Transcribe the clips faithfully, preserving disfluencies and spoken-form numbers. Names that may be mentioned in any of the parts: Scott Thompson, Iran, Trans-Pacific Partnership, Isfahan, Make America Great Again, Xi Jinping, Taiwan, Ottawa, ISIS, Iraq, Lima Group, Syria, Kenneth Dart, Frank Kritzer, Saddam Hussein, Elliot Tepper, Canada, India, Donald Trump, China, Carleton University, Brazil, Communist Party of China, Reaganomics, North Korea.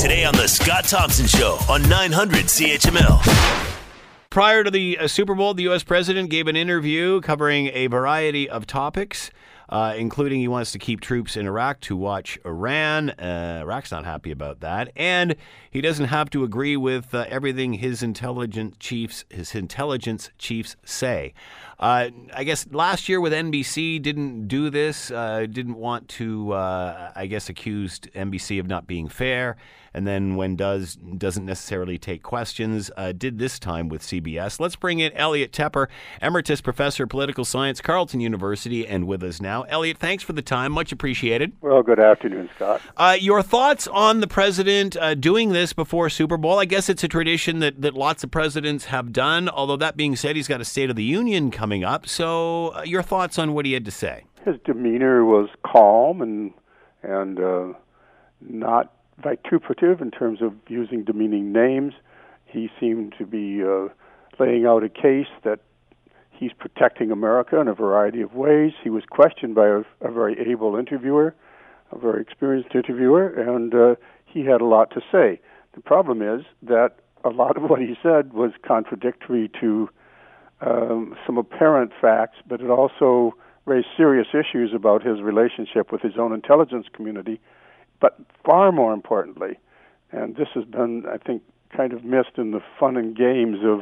Today on the Scott Thompson Show on nine hundred C H M L. Prior to the uh, Super Bowl, the U S president gave an interview covering a variety of topics, uh, including he wants to keep troops in Iraq to watch Iran. Uh, Iraq's not happy about that. And he doesn't have to agree with uh, everything his intelligence chiefs, his intelligence chiefs say. Uh, I guess last year with N B C didn't do this, uh, didn't want to, uh, I guess, accused N B C of not being fair. And then when does, doesn't necessarily take questions, uh, did this time with C B S. Let's bring in Elliot Tepper, Emeritus Professor of Political Science, Carleton University, and with us now. Elliot, thanks for the time. Much appreciated. Well, good afternoon, Scott. Uh, your thoughts on the president uh, doing this before Super Bowl? I guess it's a tradition that, that lots of presidents have done, although that being said, he's got a State of the Union coming up. So uh, your thoughts on what he had to say? His demeanor was calm and and uh, not vituperative in terms of using demeaning names. He seemed to be uh, laying out a case that he's protecting America in a variety of ways. He was questioned by a, a very able interviewer, a very experienced interviewer, and uh, he had a lot to say. The problem is that a lot of what he said was contradictory to Um, some apparent facts, but it also raised serious issues about his relationship with his own intelligence community. But far more importantly, and this has been, I think, kind of missed in the fun and games of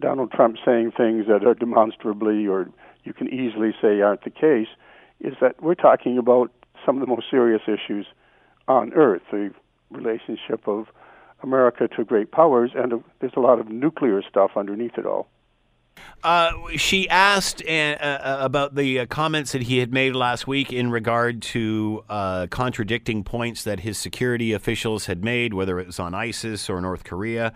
Donald Trump saying things that are demonstrably or you can easily say aren't the case, is that we're talking about some of the most serious issues on Earth, the relationship of America to great powers, and uh, there's a lot of nuclear stuff underneath it all. Uh, she asked uh, uh, about the uh, comments that he had made last week in regard to uh, contradicting points that his security officials had made, whether it was on ISIS or North Korea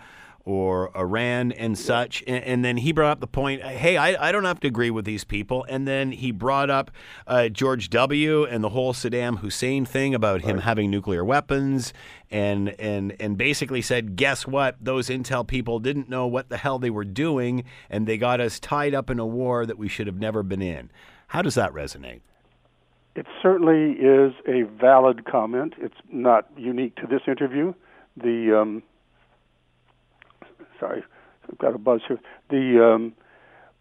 or Iran and such. And, and then he brought up the point, hey, I, I don't have to agree with these people. And then he brought up uh, George W. and the whole Saddam Hussein thing about him right. having nuclear weapons and, and, and basically said, guess what? Those intel people didn't know what the hell they were doing, and they got us tied up in a war that we should have never been in. How does that resonate? It certainly is a valid comment. It's not unique to this interview. The... Um Sorry, I've got a buzz here. The um,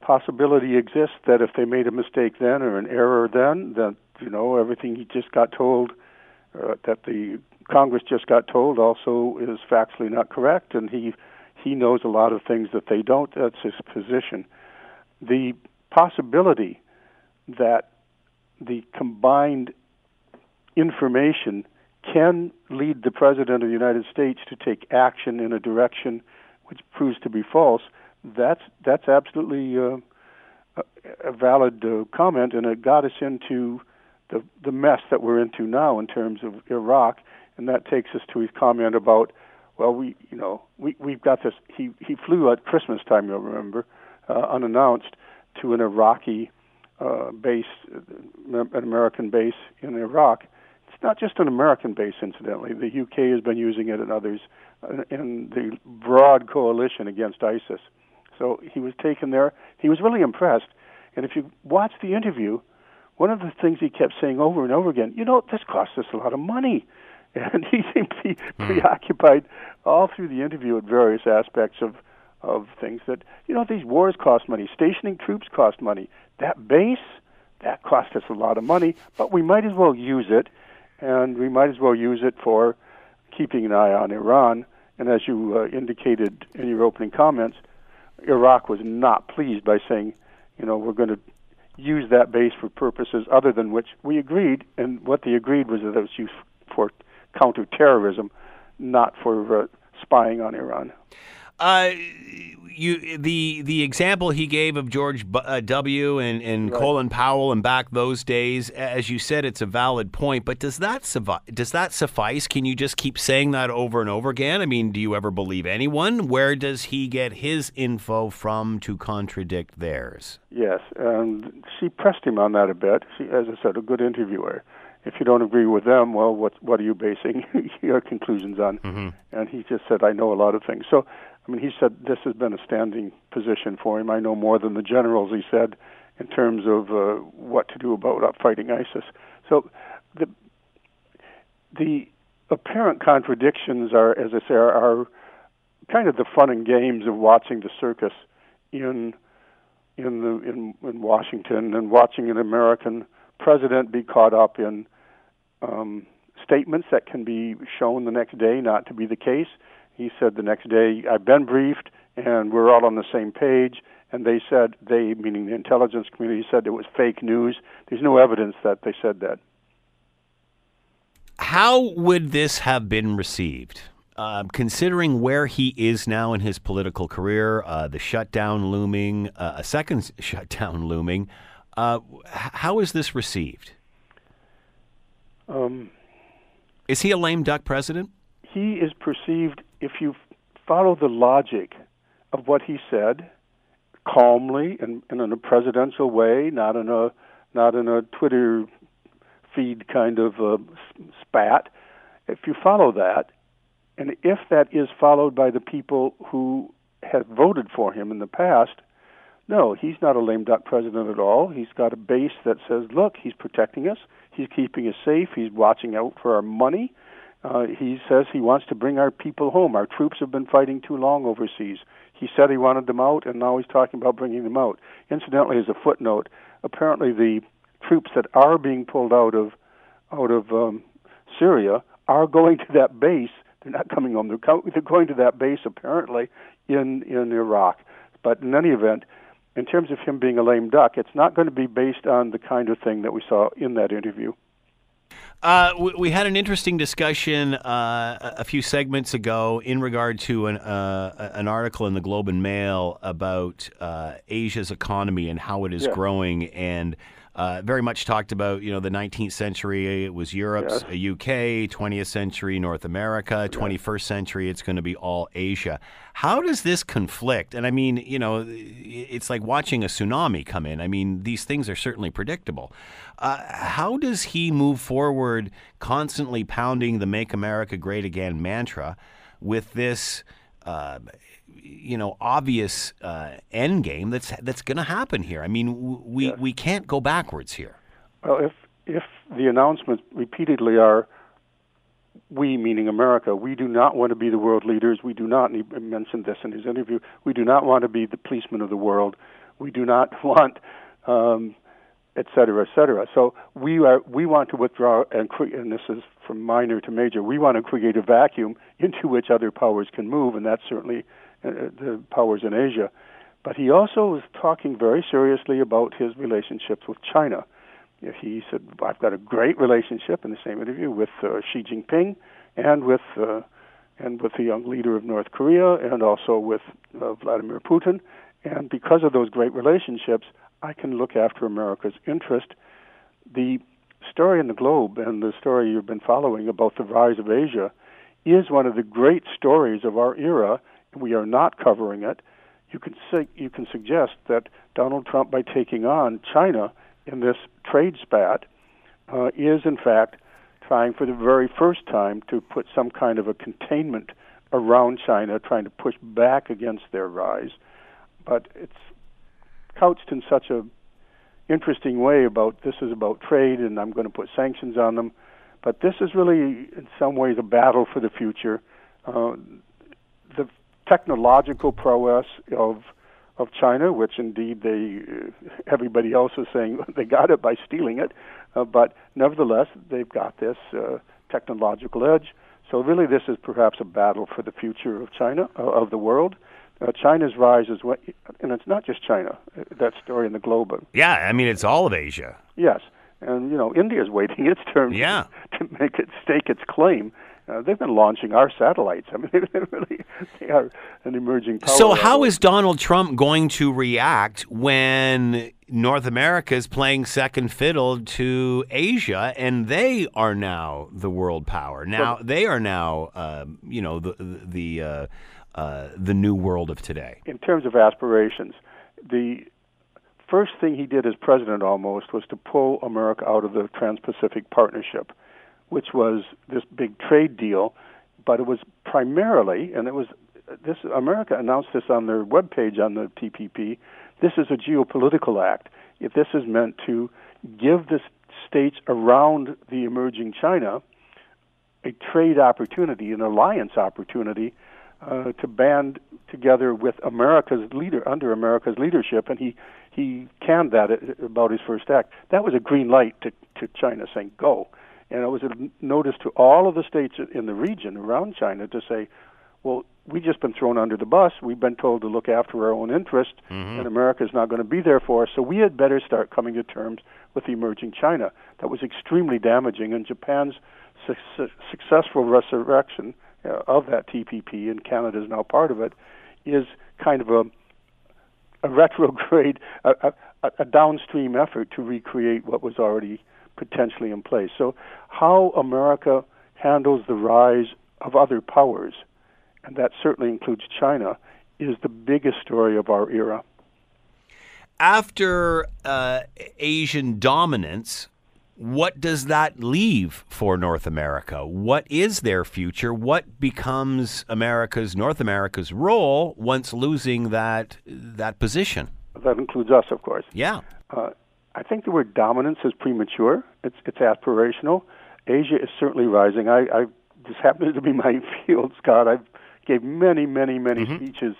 possibility exists that if they made a mistake then or an error then, that, you know, everything he just got told, uh, that the Congress just got told also is factually not correct, and he he knows a lot of things that they don't. That's his position. The possibility that the combined information can lead the President of the United States to take action in a direction which proves to be false, that's that's absolutely uh, a valid uh, comment, and it got us into the the mess that we're into now in terms of Iraq, and that takes us to his comment about, well, we you know we we've got this. He he flew at Christmas time, you'll remember, uh, unannounced to an Iraqi uh, base, an American base in Iraq. It's not just an American base, incidentally. The U K has been using it, and others, in the broad coalition against ISIS. So he was taken there. He was really impressed. And if you watch the interview, one of the things he kept saying over and over again, you know, this costs us a lot of money. And he seemed to be mm. preoccupied all through the interview at various aspects of, of things that, you know, these wars cost money. Stationing troops cost money. That base, that cost us a lot of money, but we might as well use it, and we might as well use it for keeping an eye on Iran. And as you uh, indicated in your opening comments, Iraq was not pleased by saying, you know, we're going to use that base for purposes other than which we agreed. And what they agreed was that it was used for counterterrorism, not for uh, spying on Iran. Uh, you the the example he gave of George uh, W. and, and right. Colin Powell and back those days, as you said, it's a valid point. But does that suffice? Does that suffice? Can you just keep saying that over and over again? I mean, do you ever believe anyone? Where does he get his info from to contradict theirs? Yes, and she pressed him on that a bit. She, as I said, a good interviewer. If you don't agree with them, well, what what are you basing your conclusions on? Mm-hmm. And he just said, I know a lot of things. So. I mean, he said this has been a standing position for him. I know more than the generals, he said, in terms of uh, what to do about fighting ISIS. So the the apparent contradictions are, as I say, are, are kind of the fun and games of watching the circus in in the in, in Washington, and watching an American president be caught up in um, statements that can be shown the next day not to be the case. He said the next day, "I've been briefed, and we're all on the same page." And they said, they, meaning the intelligence community, said it was fake news. There's no evidence that they said that. How would this have been received? Uh, considering where he is now in his political career, uh, the shutdown looming, uh, a second shutdown looming, uh, how is this received? Um, is he a lame duck president? He is perceived, if you follow the logic of what he said, calmly and, and in a presidential way, not in a not in a Twitter feed kind of uh, spat. If you follow that, and if that is followed by the people who have voted for him in the past, no, he's not a lame duck president at all. He's got a base that says, look, he's protecting us, he's keeping us safe, he's watching out for our money. Uh, he says he wants to bring our people home. Our troops have been fighting too long overseas. He said he wanted them out, and now he's talking about bringing them out. Incidentally, as a footnote, apparently the troops that are being pulled out of out of um, Syria are going to that base. They're not coming home. They're, co- they're going to that base, apparently, in, in Iraq. But in any event, in terms of him being a lame duck, it's not going to be based on the kind of thing that we saw in that interview. Uh, we, we had an interesting discussion uh, a few segments ago in regard to an uh, an article in the Globe and Mail about uh, Asia's economy and how it is yeah. growing, and uh, very much talked about, you know, the nineteenth century it was Europe's yeah. U K, twentieth century North America, yeah. twenty-first century it's going to be all Asia. How does this conflict? And I mean, you know, it's like watching a tsunami come in. I mean, these things are certainly predictable. Uh, how does he move forward, constantly pounding the Make America Great Again mantra with this, uh, you know, obvious uh, end game that's that's going to happen here? I mean, we yeah. we can't go backwards here. Well, if if the announcements repeatedly are, we, meaning America, we do not want to be the world leaders. We do not, and he mentioned this in his interview, we do not want to be the policemen of the world. We do not want, um, et cetera, et cetera. So we are. We want to withdraw, and, cre- and this is from minor to major, we want to create a vacuum into which other powers can move, and that's certainly uh, the powers in Asia. But he also was talking very seriously about his relationships with China. He said, I've got a great relationship, in the same interview, with uh, Xi Jinping and with uh, and with the young leader of North Korea, and also with uh, Vladimir Putin. And because of those great relationships, I can look after America's interest. The story in the Globe and the story you've been following about the rise of Asia is one of the great stories of our era, and we are not covering it. You can say, you can suggest that Donald Trump, by taking on China in this trade spat, uh, is in fact trying for the very first time to put some kind of a containment around China, trying to push back against their rise. But it's couched in such a interesting way about, this is about trade and I'm going to put sanctions on them. But this is really, in some ways, a battle for the future. Uh, the technological prowess of of China, which indeed they, everybody else is saying they got it by stealing it, uh, but nevertheless they've got this uh, technological edge. So really, this is perhaps a battle for the future of China, uh, of the world. Uh, China's rise is what, and it's not just China. That story in the Globe. But, yeah, I mean it's all of Asia. Yes, and you know India's waiting its turn. Yeah. to make it stake its claim. Uh, they've been launching our satellites. I mean, they really they are an emerging power. So how is Donald Trump going to react when North America is playing second fiddle to Asia, and they are now the world power? Now well, they are now, uh, you know, the the uh, uh, the new world of today. In terms of aspirations, the first thing he did as president almost was to pull America out of the Trans-Pacific Partnership, which was this big trade deal, but it was primarily, and it was this. America announced this on their webpage on the T P P. This is a geopolitical act. If this is meant to give the states around the emerging China a trade opportunity, an alliance opportunity, uh, to band together with America's leader, under America's leadership, and he he canned that at, about his first act. That was a green light to, to China saying go, and it was a notice to all of the states in the region around China to say, well, we've just been thrown under the bus. We've been told to look after our own interest, mm-hmm. and America's not going to be there for us, so we had better start coming to terms with emerging China. That was extremely damaging, and Japan's su- successful resurrection uh, of that T P P, and Canada is now part of it, is kind of a, a retrograde, a, a, a downstream effort to recreate what was already potentially in place. So how America handles the rise of other powers, and that certainly includes China, is the biggest story of our era. After uh, Asian dominance, what does that leave for North America? What is their future? What becomes America's, North America's role once losing that that position? That includes us, of course. Yeah. Uh, I think the word dominance is premature. It's it's aspirational. Asia is certainly rising. I, I this happens to be my field, Scott. I gave many, many, many mm-hmm. speeches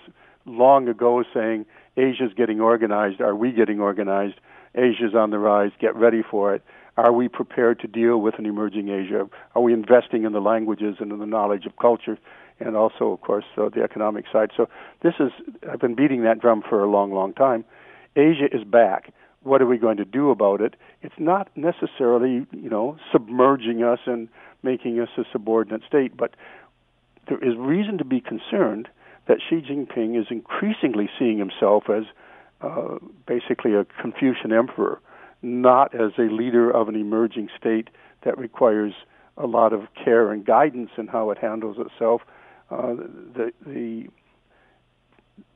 long ago saying, Asia's getting organized. Are we getting organized? Asia's on the rise. Get ready for it. Are we prepared to deal with an emerging Asia? Are we investing in the languages and in the knowledge of culture, and also, of course, uh, the economic side? So this is, I've been beating that drum for a long, long time. Asia is back. What are we going to do about it? It's not necessarily, you know, submerging us and making us a subordinate state, but there is reason to be concerned that Xi Jinping is increasingly seeing himself as uh, basically a Confucian emperor, not as a leader of an emerging state that requires a lot of care and guidance in how it handles itself. Uh, the, the,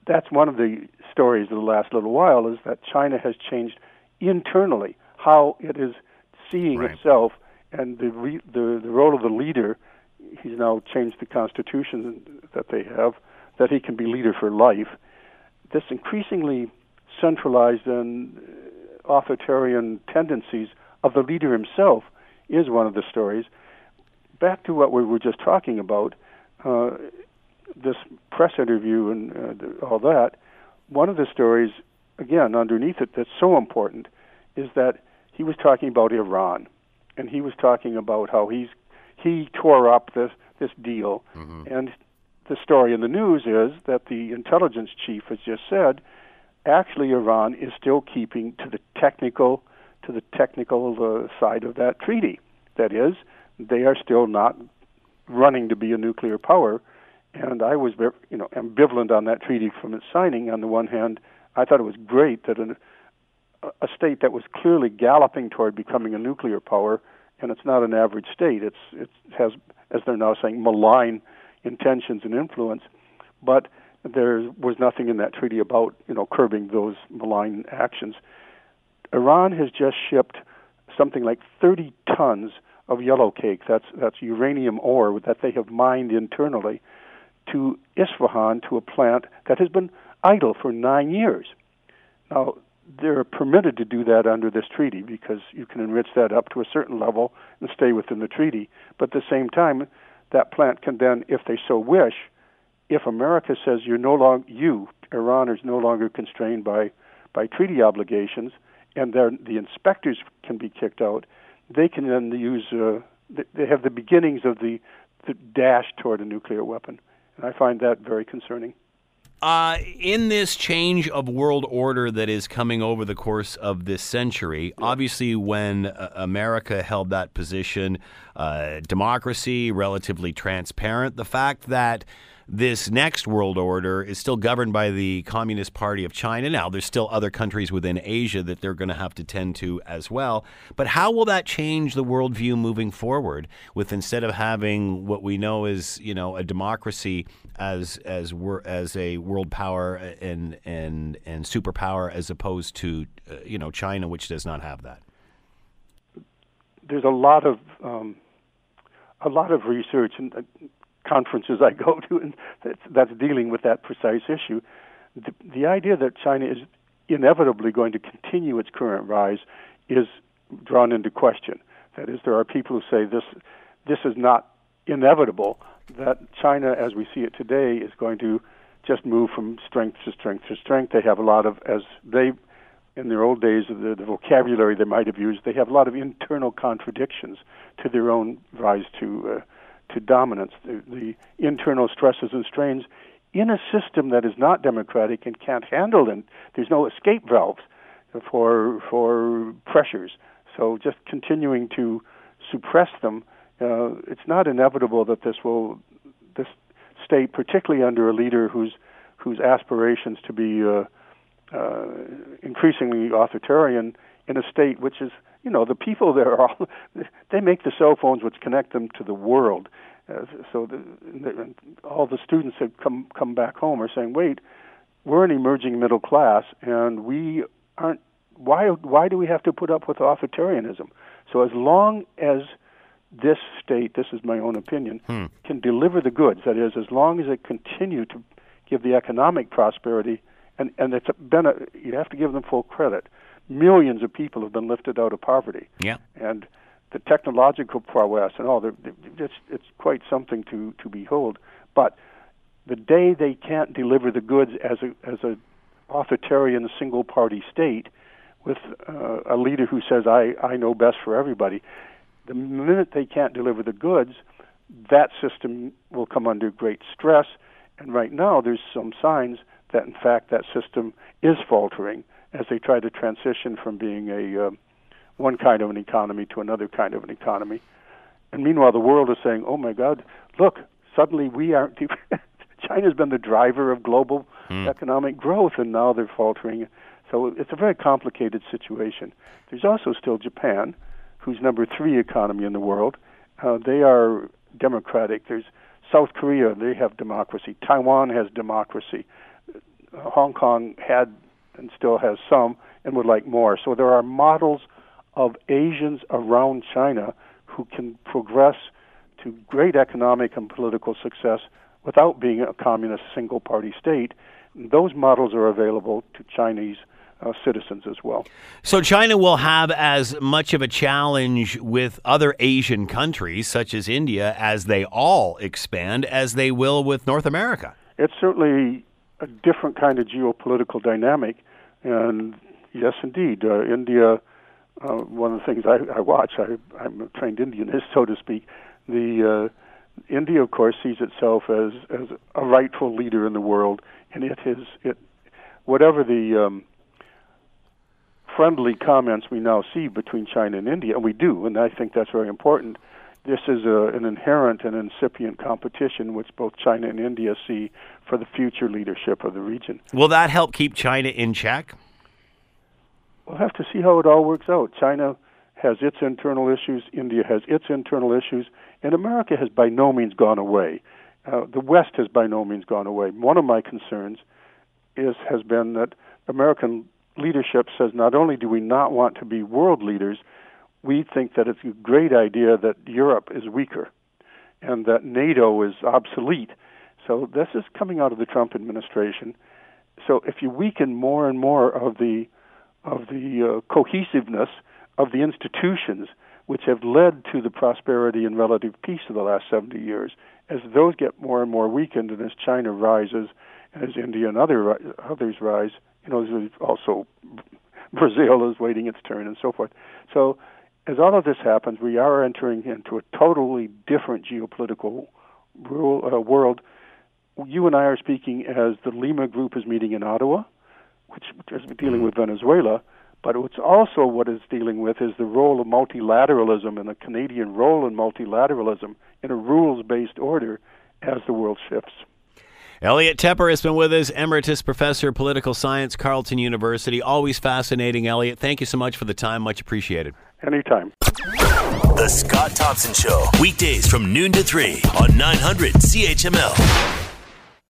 that's one of the stories of the last little while, is that China has changed internally how it is seeing right. itself, and the, re, the the role of the leader. He's now changed the constitution that they have, that he can be leader for life. This increasingly centralized and authoritarian tendencies of the leader himself is one of the stories. Back to what we were just talking about, uh, this press interview and uh, all that, one of the stories, again, underneath it that's so important is that he was talking about Iran, and he was talking about how he's he tore up this, this deal, mm-hmm. and the story in the news is that the intelligence chief has just said, actually, Iran is still keeping to the technical, to the technical uh, side of that treaty. That is, they are still not running to be a nuclear power. And I was, you know, ambivalent on that treaty from its signing. On the one hand, I thought it was great that an, a state that was clearly galloping toward becoming a nuclear power, and it's not an average state. It's it has, as they're now saying, malign intentions and influence, but there was nothing in that treaty about, you know, curbing those malign actions. Iran has just shipped something like thirty tons of yellow cake, that's that's uranium ore that they have mined internally, to Isfahan, to a plant that has been idle for nine years. Now, they're permitted to do that under this treaty because you can enrich that up to a certain level and stay within the treaty, but at the same time, that plant can then, if they so wish, if America says you're no longer, you, Iran, is no longer constrained by, by treaty obligations, and the inspectors can be kicked out, they can then use, uh, they have the beginnings of the, the dash toward a nuclear weapon. And I find that very concerning. Uh, in this change of world order that is coming over the course of this century, obviously when uh, America held that position, uh, democracy, relatively transparent, the fact that this next world order is still governed by the Communist Party of China. Now, there's still other countries within Asia that they're going to have to tend to as well. But how will that change the worldview moving forward, with instead of having what we know is, you know, a democracy as as we're, as a world power and and and superpower, as opposed to uh, you know, China, which does not have that? There's a lot of um, a lot of research and. Uh, conferences I go to, and that's, that's dealing with that precise issue. The, the idea that China is inevitably going to continue its current rise is drawn into question. That is, there are people who say this this is not inevitable that China, as we see it today, is going to just move from strength to strength to strength. They have a lot of, as they, in their old days, of the, the vocabulary they might have used, they have a lot of internal contradictions to their own rise to uh, to dominance. The, the internal stresses and strains in a system that is not democratic and can't handle them. There's no escape valves for for pressures. So just continuing to suppress them, uh, it's not inevitable that this will this state, particularly under a leader whose whose aspirations to be uh, uh, increasingly authoritarian, in a state which is, you know, the people there are all, they make the cell phones which connect them to the world. Uh, so the, the, all the students that come come back home are saying, wait, we're an emerging middle class, and we aren't. Why why do we have to put up with authoritarianism? So as long as this state, this is my own opinion, hmm. can deliver the goods, that is, as long as it continue to give the economic prosperity, and, and it's been a, you have to give them full credit. Millions of people have been lifted out of poverty. Yeah. And the technological prowess and all, they're, they're just, it's quite something to, to behold. But the day they can't deliver the goods as a as a authoritarian single-party state, with uh, a leader who says, I, I know best for everybody, the minute they can't deliver the goods, that system will come under great stress. And right now, there's some signs that, in fact, that system is faltering as they try to transition from being a uh, one kind of an economy to another kind of an economy. And meanwhile, the world is saying, oh, my God, look, suddenly we aren't... China's been the driver of global mm. economic growth, and now they're faltering. So it's a very complicated situation. There's also still Japan, who's number three economy in the world. Uh, they are democratic. There's South Korea. They have democracy. Taiwan has democracy. Uh, Hong Kong had and still has some and would like more. So there are models of Asians around China who can progress to great economic and political success without being a communist single-party state. Those models are available to Chinese Uh, citizens as well. So China will have as much of a challenge with other Asian countries, such as India, as they all expand, as they will with North America. It's certainly a different kind of geopolitical dynamic. And yes, indeed, uh, India, uh, one of the things I, I watch, I, I'm a trained Indianist, so to speak, the uh, India, of course, sees itself as, as a rightful leader in the world. And it is, it, whatever the... Um, friendly comments we now see between China and India, and we do, and I think that's very important. This is a, an inherent and incipient competition which both China and India see for the future leadership of the region. Will that help keep China in check? We'll have to see how it all works out. China has its internal issues, India has its internal issues, and America has by no means gone away. Uh, the West has by no means gone away. One of my concerns is has been that American leadership says not only do we not want to be world leaders, we think that it's a great idea that Europe is weaker and that NATO is obsolete. So this is coming out of the Trump administration. So if you weaken more and more of the of the uh, cohesiveness of the institutions which have led to the prosperity and relative peace of the last seventy years, as those get more and more weakened and as China rises and as India and other others rise, you know, also Brazil is waiting its turn and so forth. So as all of this happens, we are entering into a totally different geopolitical rural, uh, world. You and I are speaking as the Lima Group is meeting in Ottawa, which is dealing with Venezuela, but it's also what it's dealing with is the role of multilateralism and the Canadian role in multilateralism in a rules-based order as the world shifts. Elliot Tepper has been with us, Emeritus Professor of Political Science, Carleton University. Always fascinating, Elliot. Thank you so much for the time. Much appreciated. Anytime. The Scott Thompson Show, weekdays from noon to three on nine hundred C H M L.